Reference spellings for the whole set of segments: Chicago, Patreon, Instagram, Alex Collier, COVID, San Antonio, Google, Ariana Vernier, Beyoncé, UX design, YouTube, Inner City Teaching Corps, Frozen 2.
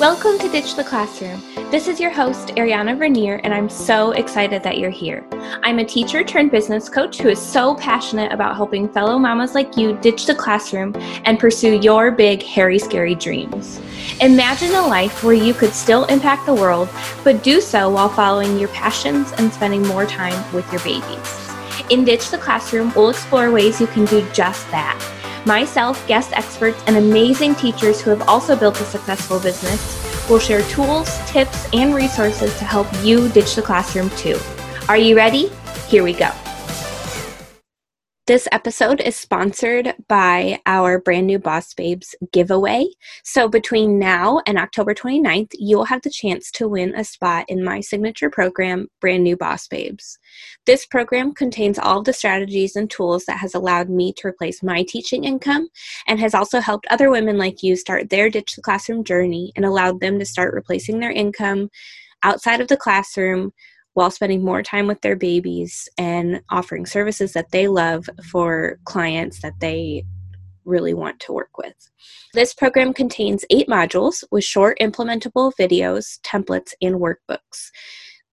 Welcome to Ditch the Classroom. This is your host, Ariana Vernier, and I'm so excited that you're here. I'm a teacher turned business coach who is so passionate about helping fellow mamas like you ditch the classroom and pursue your big, hairy, scary dreams. Imagine a life where you could still impact the world, but do so while following your passions and spending more time with your babies. In Ditch the Classroom, we'll explore ways you can do just that. Myself, guest experts, and amazing teachers who have also built a successful business will share tools, tips, and resources to help you ditch the classroom too. Are you ready? Here we go. This episode is sponsored by our brand new Boss Babes giveaway. So between now and October 29th, you'll have the chance to win a spot in my signature program, Brand New Boss Babes. This program contains all of the strategies and tools that has allowed me to replace my teaching income and has also helped other women like you start their ditch the classroom journey and allowed them to start replacing their income outside of the classroom while spending more time with their babies and offering services that they love for clients that they really want to work with. This program contains 8 modules with short implementable videos, templates, and workbooks.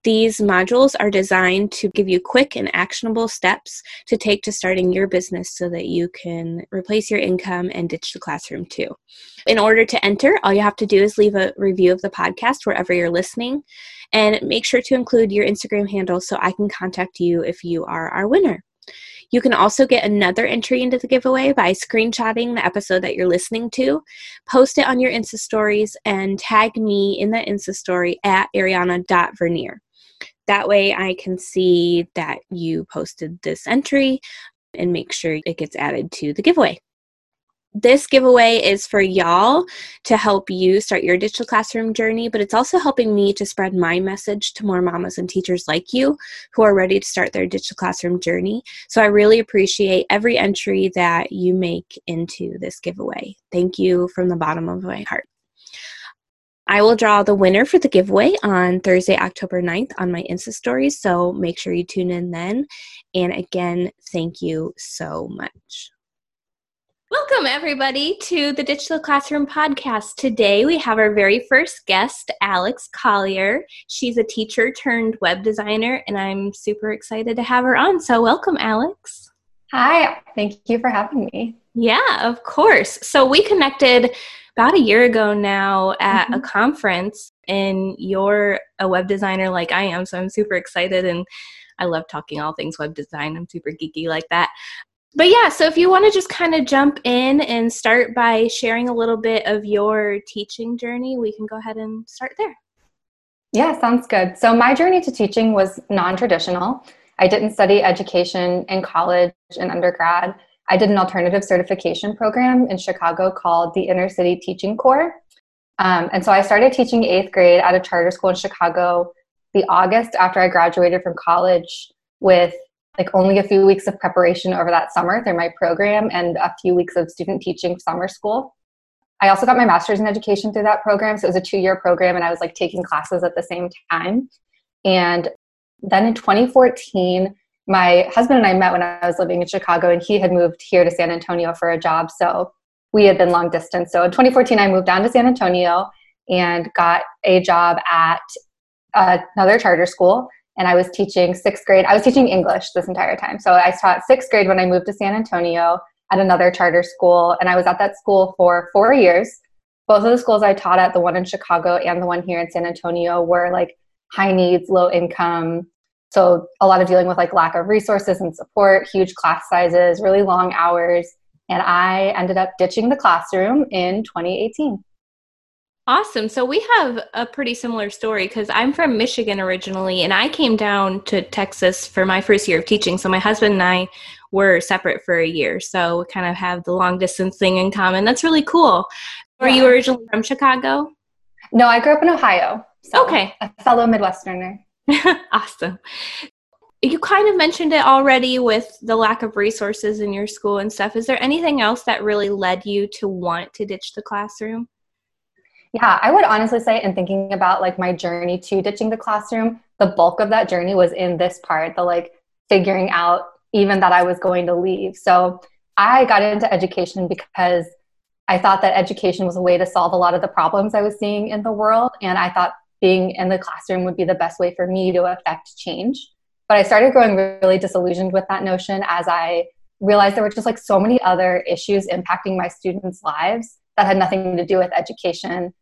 These modules are designed to give you quick and actionable steps to take to starting your business so that you can replace your income and ditch the classroom too. In order to enter, all you have to do is leave a review of the podcast wherever you're listening, and make sure to include your Instagram handle so I can contact you if you are our winner. You can also get another entry into the giveaway by screenshotting the episode that you're listening to, post it on your Insta stories, and tag me in the Insta story at ariana.vernier. That way I can see that you posted this entry and make sure it gets added to the giveaway. This giveaway is for y'all to help you start your digital classroom journey, but it's also helping me to spread my message to more mamas and teachers like you who are ready to start their digital classroom journey. So I really appreciate every entry that you make into this giveaway. Thank you from the bottom of my heart. I will draw the winner for the giveaway on Thursday, October 9th on my Insta stories, so make sure you tune in then. And again, thank you so much. Welcome, everybody, to the Ditch the Classroom podcast. Today, we have our very first guest, Alex Collier. She's a teacher turned web designer, and I'm super excited to have her on. So welcome, Alex. Hi. Thank you for having me. Yeah, of course. So we connected about a year ago now at a conference, and you're a web designer like I am, so I'm super excited, and I love talking all things web design. I'm super geeky like that. But yeah, so if you want to just kind of jump in and start by sharing a little bit of your teaching journey, we can go ahead and start there. Yeah, sounds good. So my journey to teaching was non-traditional. I didn't study education in college and undergrad. I did an alternative certification program in Chicago called the Inner City Teaching Corps. And so I started teaching 8th grade at a charter school in Chicago the August after I graduated from college, with like only a few weeks of preparation over that summer through my program and a few weeks of student teaching summer school. I also got my master's in education through that program. So it was a 2-year program, and I was like taking classes at the same time. And then in 2014, my husband and I met when I was living in Chicago, and he had moved here to San Antonio for a job. So we had been long distance. So in 2014, I moved down to San Antonio and got a job at another charter school. And I was teaching 6th grade. I was teaching English this entire time. So I taught 6th grade when I moved to San Antonio at another charter school. And I was at that school for 4 years. Both of the schools I taught at, the one in Chicago and the one here in San Antonio, were like high needs, low income. So a lot of dealing with like lack of resources and support, huge class sizes, really long hours. And I ended up ditching the classroom in 2018. Awesome. So we have a pretty similar story because I'm from Michigan originally, and I came down to Texas for my first year of teaching. So my husband and I were separate for a year. So we kind of have the long distance thing in common. That's really cool. Yeah. Were you originally from Chicago? No, I grew up in Ohio. So okay. A fellow Midwesterner. Awesome. You kind of mentioned it already with the lack of resources in your school and stuff. Is there anything else that really led you to want to ditch the classroom? Yeah, I would honestly say, in thinking about like my journey to ditching the classroom, the bulk of that journey was in this part, the like figuring out even that I was going to leave. So I got into education because I thought that education was a way to solve a lot of the problems I was seeing in the world. And I thought being in the classroom would be the best way for me to affect change. But I started growing really disillusioned with that notion as I realized there were just like so many other issues impacting my students' lives that had nothing to do with education.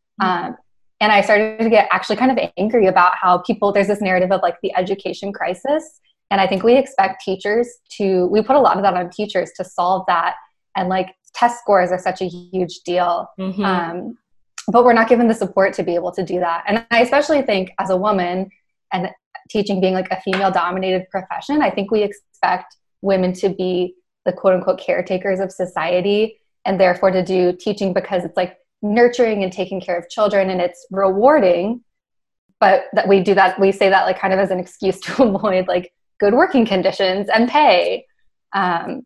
And I started to get actually kind of angry about how people, there's this narrative of like the education crisis. And I think we expect teachers to, we put a lot of that on teachers to solve that. And like test scores are such a huge deal. Mm-hmm. But we're not given the support to be able to do that. And I especially think as a woman and teaching being like a female dominated profession, I think we expect women to be the quote unquote caretakers of society and therefore to do teaching because it's like nurturing and taking care of children and it's rewarding, but that we do that, we say that like kind of as an excuse to avoid like good working conditions and pay. And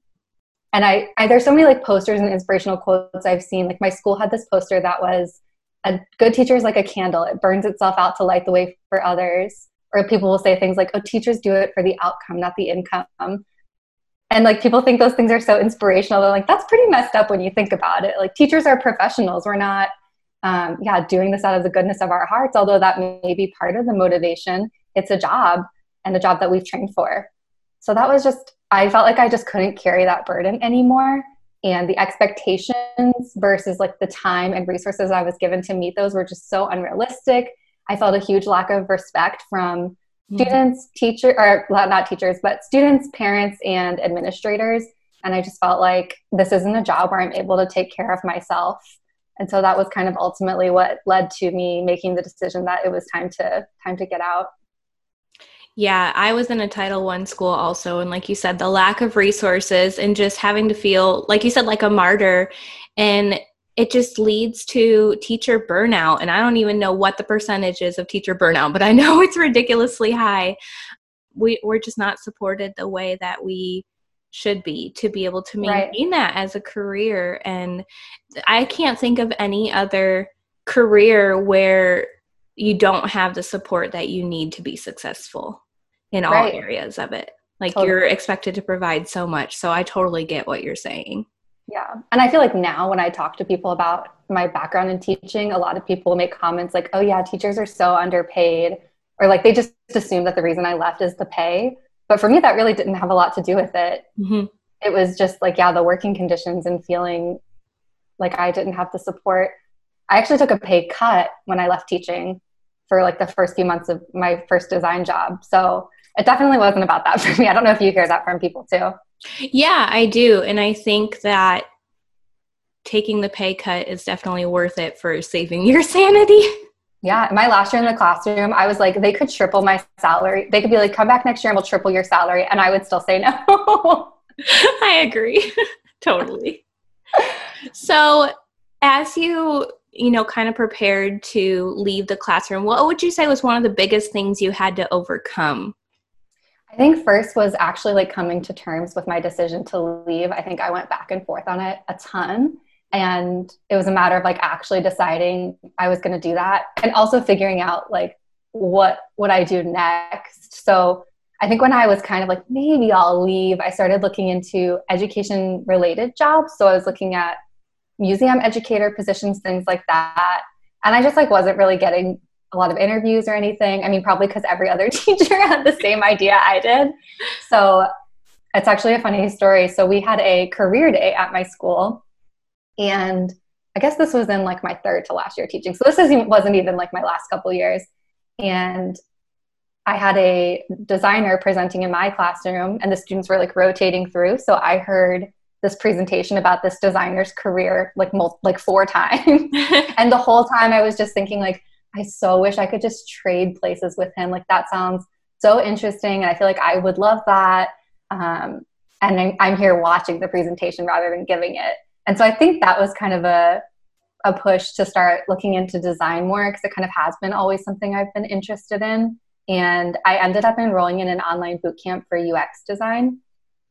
I there's so many like posters and inspirational quotes I've seen. Like my school had this poster that was, a good teacher is like a candle. It burns itself out to light the way for others. Or people will say things like, oh, teachers do it for the outcome, not the income. And like people think those things are so inspirational. They're like, that's pretty messed up when you think about it. Like teachers are professionals. We're not doing this out of the goodness of our hearts, although that may be part of the motivation. It's a job and a job that we've trained for. So that was just, I felt like I just couldn't carry that burden anymore. And the expectations versus like the time and resources I was given to meet those were just so unrealistic. I felt a huge lack of respect from students, teachers, or not teachers, but students, parents, and administrators. And I just felt like this isn't a job where I'm able to take care of myself. And so that was kind of ultimately what led to me making the decision that it was time to get out. Yeah, I was in a Title I school also. And like you said, the lack of resources and just having to feel, like you said, like a martyr. And it just leads to teacher burnout. And I don't even know what the percentage is of teacher burnout, but I know it's ridiculously high. We're just not supported the way that we should be to be able to maintain that as a career. And I can't think of any other career where you don't have the support that you need to be successful in all areas of it. Like you're expected to provide so much. So I totally get what you're saying. Yeah. And I feel like now when I talk to people about my background in teaching, a lot of people make comments like, oh yeah, teachers are so underpaid, or like they just assume that the reason I left is the pay. But for me, that really didn't have a lot to do with it. Mm-hmm. It was just like, yeah, the working conditions and feeling like I didn't have the support. I actually took a pay cut when I left teaching for like the first few months of my first design job. So it definitely wasn't about that for me. I don't know if you hear that from people too. Yeah, I do. And I think that taking the pay cut is definitely worth it for saving your sanity. Yeah. My last year in the classroom, I was like, they could triple my salary. They could be like, come back next year and we'll triple your salary. And I would still say no. I agree. Totally. So as you kind of prepared to leave the classroom, what would you say was one of the biggest things you had to overcome? I think first was actually like coming to terms with my decision to leave. I think I went back and forth on it a ton. And it was a matter of like actually deciding I was going to do that and also figuring out like what would I do next. So I think when I was kind of like, maybe I'll leave, I started looking into education related jobs. So I was looking at museum educator positions, things like that. And I just like wasn't really getting a lot of interviews or anything. I mean, probably because every other teacher had the same idea I did. So it's actually a funny story. So we had a career day at my school. And I guess this was in like my third to last year teaching. So this wasn't even like my last couple years. And I had a designer presenting in my classroom and the students were like rotating through. So I heard this presentation about this designer's career like four times. And the whole time I was just thinking like, I so wish I could just trade places with him. Like that sounds so interesting. And I feel like I would love that. And I'm here watching the presentation rather than giving it. And so I think that was kind of a push to start looking into design more because it kind of has been always something I've been interested in. And I ended up enrolling in an online boot camp for UX design.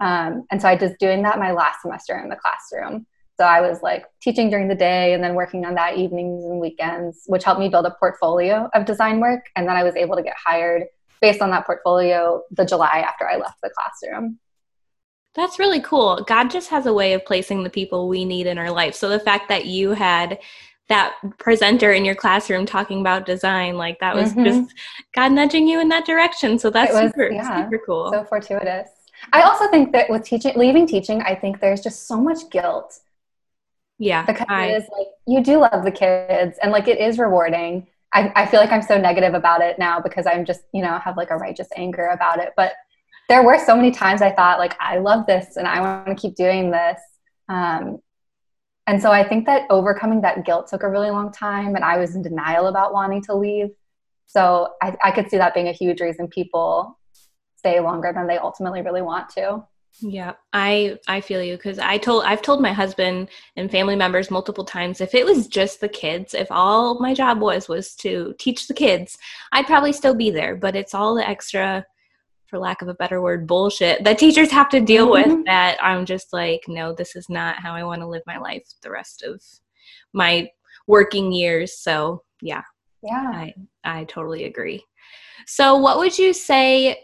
And so I was doing that my last semester in the classroom. So I was like teaching during the day and then working on that evenings and weekends, which helped me build a portfolio of design work. And then I was able to get hired based on that portfolio the July after I left the classroom. That's really cool. God just has a way of placing the people we need in our life. So the fact that you had that presenter in your classroom talking about design, like that was just God nudging you in that direction. So that's super cool. So fortuitous. I also think that with leaving teaching, I think there's just so much guilt. Yeah. Because it is like, you do love the kids and like, it is rewarding. I feel like I'm so negative about it now because I'm just, you know, have like a righteous anger about it. But there were so many times I thought like, I love this and I want to keep doing this. And so I think that overcoming that guilt took a really long time, and I was in denial about wanting to leave. So I could see that being a huge reason people stay longer than they ultimately really want to. Yeah, I feel you, because I've told my husband and family members multiple times, if it was just the kids, if all my job was to teach the kids, I'd probably still be there. But it's all the extra, for lack of a better word, bullshit that teachers have to deal with that I'm just like, no, this is not how I want to live my life the rest of my working years. So yeah, I totally agree. So what would you say,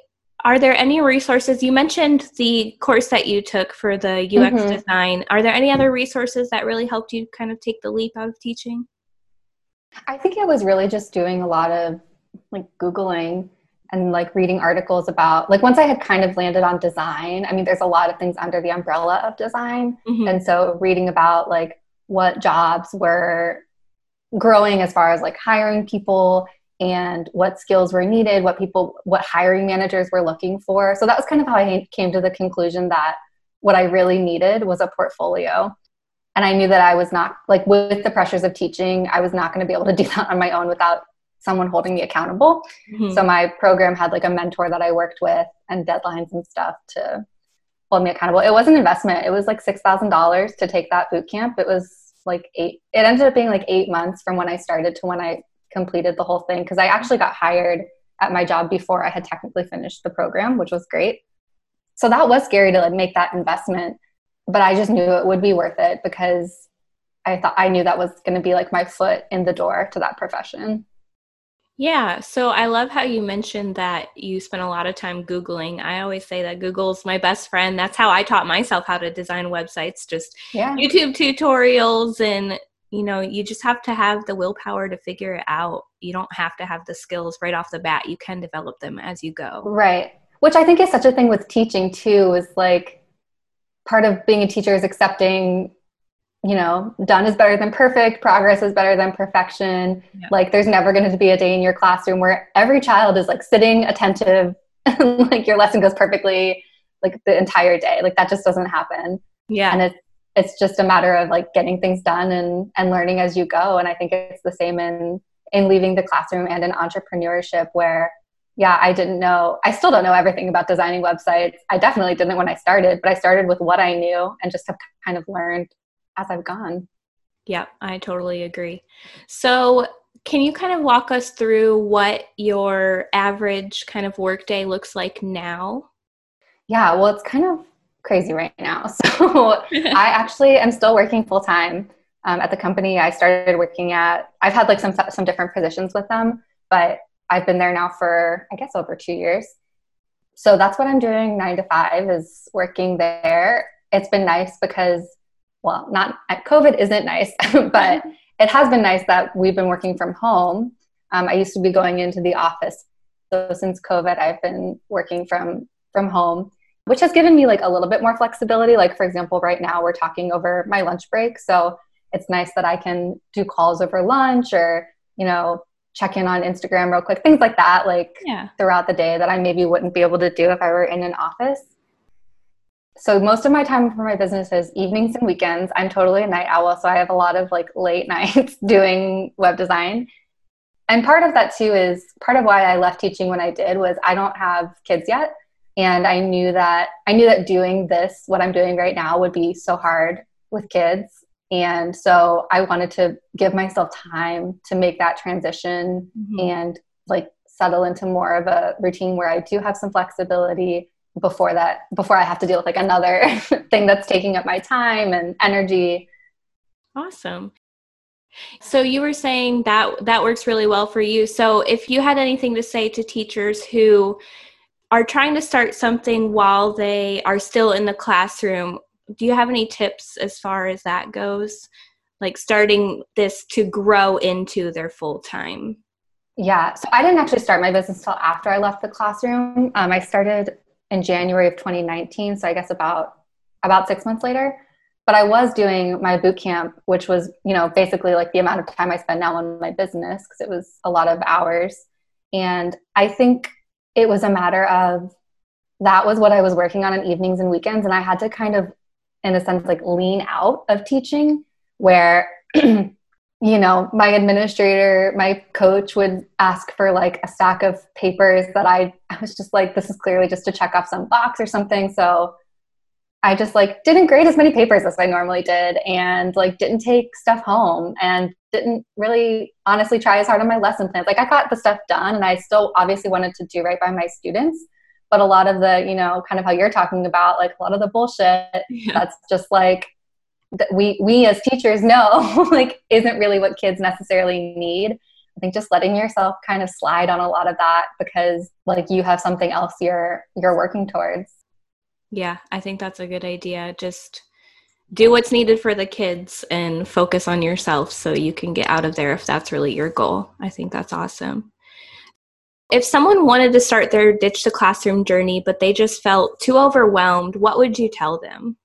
are there any resources? You mentioned the course that you took for the UX design. Are there any other resources that really helped you kind of take the leap out of teaching? I think it was really just doing a lot of like Googling and like reading articles about, like once I had kind of landed on design, I mean, there's a lot of things under the umbrella of design. And so reading about like what jobs were growing as far as like hiring people and what skills were needed, what hiring managers were looking for. So that was kind of how I came to the conclusion that what I really needed was a portfolio. And I knew that I was not, like with the pressures of teaching, I was not going to be able to do that on my own without someone holding me accountable. So my program had like a mentor that I worked with and deadlines and stuff to hold me accountable. It was an investment. It was like $6,000 to take that boot camp. It was like it ended up being like 8 months from when I started to when I completed the whole thing, because I actually got hired at my job before I had technically finished the program, which was great. So that was scary to like make that investment, but I just knew it would be worth it because I knew that was going to be like my foot in the door to that profession. Yeah. So I love how you mentioned that you spent a lot of time Googling. I always say that Google's my best friend. That's how I taught myself how to design websites, just YouTube tutorials. And, you know, you just have to have the willpower to figure it out. You don't have to have the skills right off the bat. You can develop them as you go. Right. Which I think is such a thing with teaching too, is like part of being a teacher is accepting, you know, done is better than perfect, progress is better than perfection. Yep. Like there's never going to be a day in your classroom where every child is like sitting attentive and like your lesson goes perfectly like the entire day. Like that just doesn't happen. Yeah. And it's just a matter of like getting things done and learning as you go. And I think it's the same in leaving the classroom and in entrepreneurship where, I still don't know everything about designing websites. I definitely didn't when I started, but I started with what I knew and just have kind of learned as I've gone. Yeah, I totally agree. So can you kind of walk us through what your average kind of workday looks like now? Yeah, well, it's kind of crazy right now. So I actually am still working full time at the company I started working at. I've had like some different positions with them, but I've been there now for, I guess, over 2 years. So that's what I'm doing 9 to 5 is working there. It's been nice because COVID isn't nice, but it has been nice that we've been working from home. I used to be going into the office. So since COVID, I've been working from home, which has given me like a little bit more flexibility. Like for example, right now we're talking over my lunch break. So it's nice that I can do calls over lunch or, you know, check in on Instagram real quick, things like that, throughout the day that I maybe wouldn't be able to do if I were in an office. So most of my time for my business is evenings and weekends. I'm totally a night owl, so I have a lot of like late nights doing web design. And part of that too is part of why I left teaching when I did was I don't have kids yet. And I knew that doing this, what I'm doing right now, would be so hard with kids. And so I wanted to give myself time to make that transition and like settle into more of a routine where I do have some flexibility before I have to deal with like another thing that's taking up my time and energy. Awesome. So you were saying that works really well for you. So if you had anything to say to teachers who are trying to start something while they are still in the classroom, do you have any tips as far as that goes? Like starting this to grow into their full time? Yeah. So I didn't actually start my business till after I left the classroom. I started in January of 2019. So I guess about 6 months later, but I was doing my boot camp, which was, basically like the amount of time I spend now on my business, because it was a lot of hours. And I think it was a matter of, that was what I was working on in evenings and weekends. And I had to kind of, in a sense, like lean out of teaching where, my administrator, my coach would ask for like a stack of papers that I was just like, this is clearly just to check off some box or something. So I just like didn't grade as many papers as I normally did, and like didn't take stuff home, and didn't really honestly try as hard on my lesson plans. Like I got the stuff done, and I still obviously wanted to do right by my students, but a lot of the, kind of how you're talking about, like a lot of the bullshit that's just like, that we as teachers know like isn't really what kids necessarily need. I think just letting yourself kind of slide on a lot of that, because like you have something else you're working towards. Yeah, I think that's a good idea. Just do what's needed for the kids and focus on yourself so you can get out of there if that's really your goal. I think that's awesome. If someone wanted to start their ditch to classroom journey, but they just felt too overwhelmed, what would you tell them?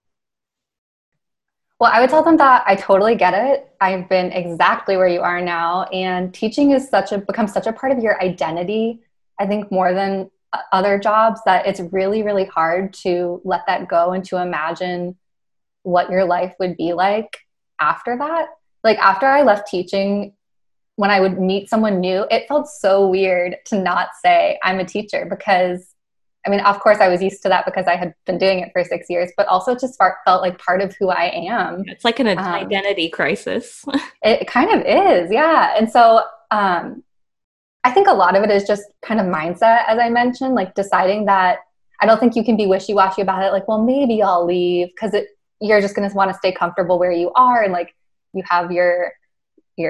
Well, I would tell them that I totally get it. I've been exactly where you are now. And teaching is becomes such a part of your identity, I think, more than other jobs, that it's really, really hard to let that go and to imagine what your life would be like after that. Like after I left teaching, when I would meet someone new, it felt so weird to not say I'm a teacher, because I mean, of course I was used to that because I had been doing it for 6 years, but also it just felt like part of who I am. It's like an identity crisis. It kind of is. Yeah. And so, I think a lot of it is just kind of mindset, as I mentioned, like deciding that I don't think you can be wishy-washy about it. Like, well, maybe I'll leave, because you're just going to want to stay comfortable where you are. And like, you have your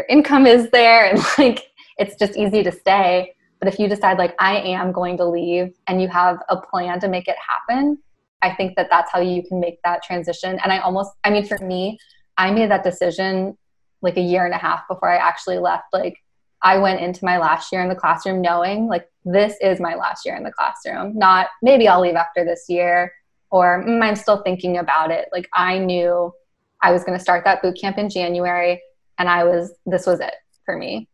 income is there, and like, it's just easy to stay. But if you decide like I am going to leave and you have a plan to make it happen, I think that that's how you can make that transition. And for me, I made that decision like a year and a half before I actually left. Like I went into my last year in the classroom knowing like this is my last year in the classroom, not maybe I'll leave after this year, or I'm still thinking about it. Like I knew I was going to start that boot camp in January, and this was it for me.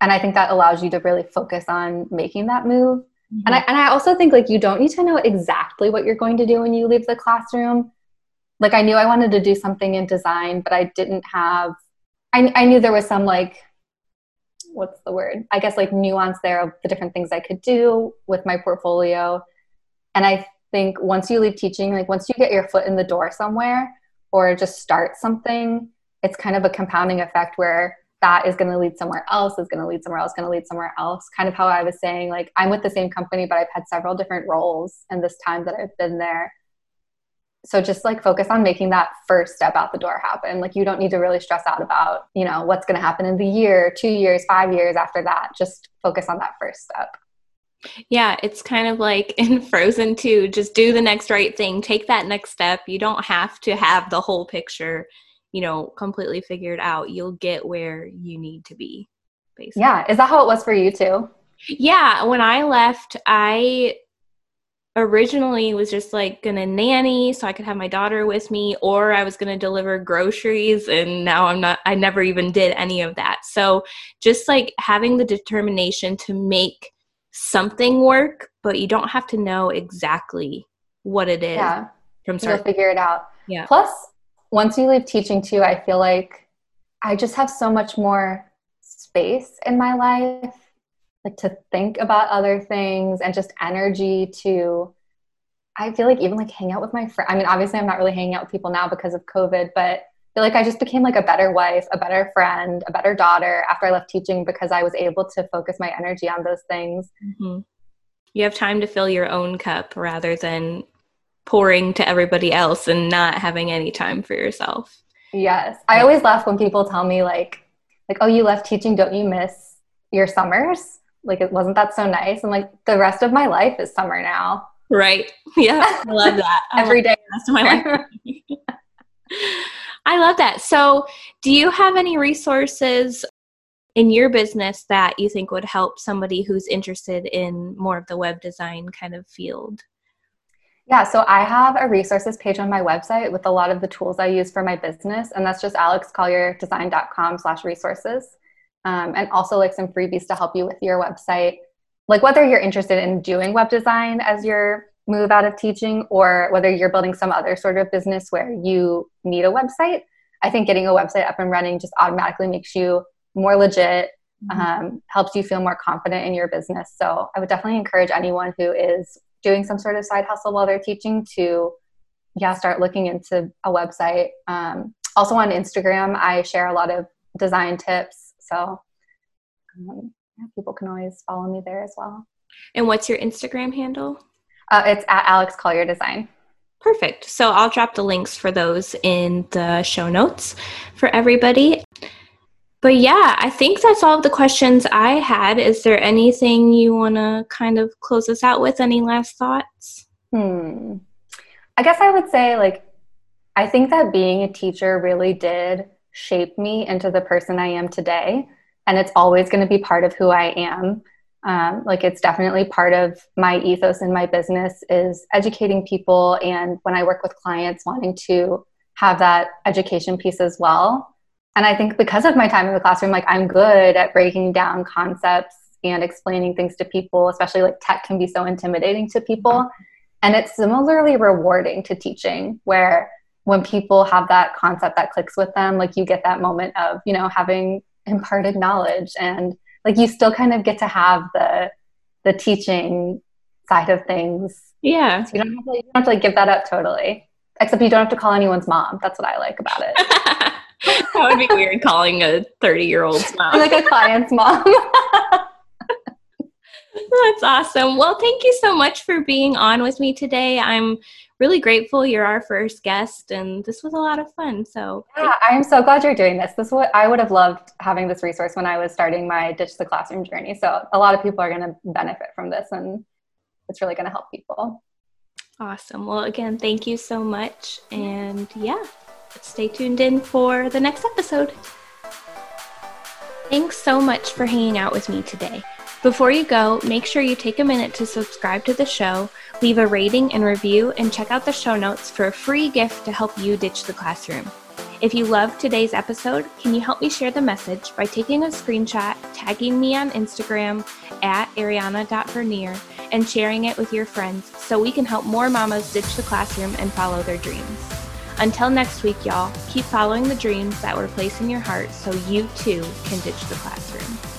And I think that allows you to really focus on making that move. Mm-hmm. And I also think like you don't need to know exactly what you're going to do when you leave the classroom. Like I knew I wanted to do something in design, but I didn't have, I knew there was some like, what's the word? I guess like nuance there of the different things I could do with my portfolio. And I think once you leave teaching, like once you get your foot in the door somewhere or just start something, it's kind of a compounding effect where that is going to lead somewhere else, is going to lead somewhere else, going to lead somewhere else. Kind of how I was saying, like, I'm with the same company, but I've had several different roles in this time that I've been there. So just like focus on making that first step out the door happen. Like you don't need to really stress out about, what's going to happen in the year, 2 years, 5 years after that. Just focus on that first step. Yeah, it's kind of like in Frozen 2, just do the next right thing, take that next step. You don't have to have the whole picture completely figured out. You'll get where you need to be, basically. Yeah. Is that how it was for you too? Yeah. When I left, I originally was just like going to nanny so I could have my daughter with me, or I was going to deliver groceries. And now I never even did any of that. So just like having the determination to make something work, but you don't have to know exactly what it is. Yeah. You'll figure it out. Yeah. Plus, once you leave teaching too, I feel like I just have so much more space in my life, like to think about other things, and just energy to, I feel like even like hang out with my friends. I mean, obviously I'm not really hanging out with people now because of COVID, but I feel like I just became like a better wife, a better friend, a better daughter after I left teaching, because I was able to focus my energy on those things. Mm-hmm. You have time to fill your own cup rather than pouring to everybody else and not having any time for yourself. Yes. I always laugh when people tell me like, oh, you left teaching. Don't you miss your summers? Like, it wasn't that so nice? And like, the rest of my life is summer now. Right. Yeah. I love that. Every day. The rest of my life. I love that. So do you have any resources in your business that you think would help somebody who's interested in more of the web design kind of field? Yeah. So I have a resources page on my website with a lot of the tools I use for my business. And that's just alexcollierdesign.com/resources. And also like some freebies to help you with your website. Like whether you're interested in doing web design as your move out of teaching or whether you're building some other sort of business where you need a website, I think getting a website up and running just automatically makes you more legit, helps you feel more confident in your business. So I would definitely encourage anyone who is doing some sort of side hustle while they're teaching to, start looking into a website. Also on Instagram, I share a lot of design tips. So people can always follow me there as well. And what's your Instagram handle? It's at Alex Collier Design. Perfect. So I'll drop the links for those in the show notes for everybody. But yeah, I think that's all of the questions I had. Is there anything you want to kind of close us out with? Any last thoughts? I guess I would say, like, I think that being a teacher really did shape me into the person I am today. And it's always going to be part of who I am. Like, it's definitely part of my ethos in my business is educating people. And when I work with clients, wanting to have that education piece as well. And I think because of my time in the classroom, like, I'm good at breaking down concepts and explaining things to people, especially like tech can be so intimidating to people. And it's similarly rewarding to teaching, where when people have that concept that clicks with them, like, you get that moment of, you know, having imparted knowledge, and like, you still kind of get to have the teaching side of things. Yeah. So you don't have to like give that up totally, except you don't have to call anyone's mom. That's what I like about it. That would be weird, calling a 30-year-old's mom. Like a client's mom. That's awesome. Well, thank you so much for being on with me today. I'm really grateful you're our first guest, and this was a lot of fun. So yeah, I'm so glad you're doing this. This is what I would have loved, having this resource when I was starting my Ditch the Classroom journey. So a lot of people are going to benefit from this, and it's really going to help people. Awesome. Well, again, thank you so much. And yeah, stay tuned in for the next episode. Thanks so much for hanging out with me today. Before you go, make sure you take a minute to subscribe to the show, leave a rating and review, and check out the show notes for a free gift to help you ditch the classroom. If you loved today's episode, can you help me share the message by taking a screenshot, tagging me on Instagram at ariana.vernier, and sharing it with your friends so we can help more mamas ditch the classroom and follow their dreams. Until next week, y'all, keep following the dreams that were placed in your heart so you too can ditch the classroom.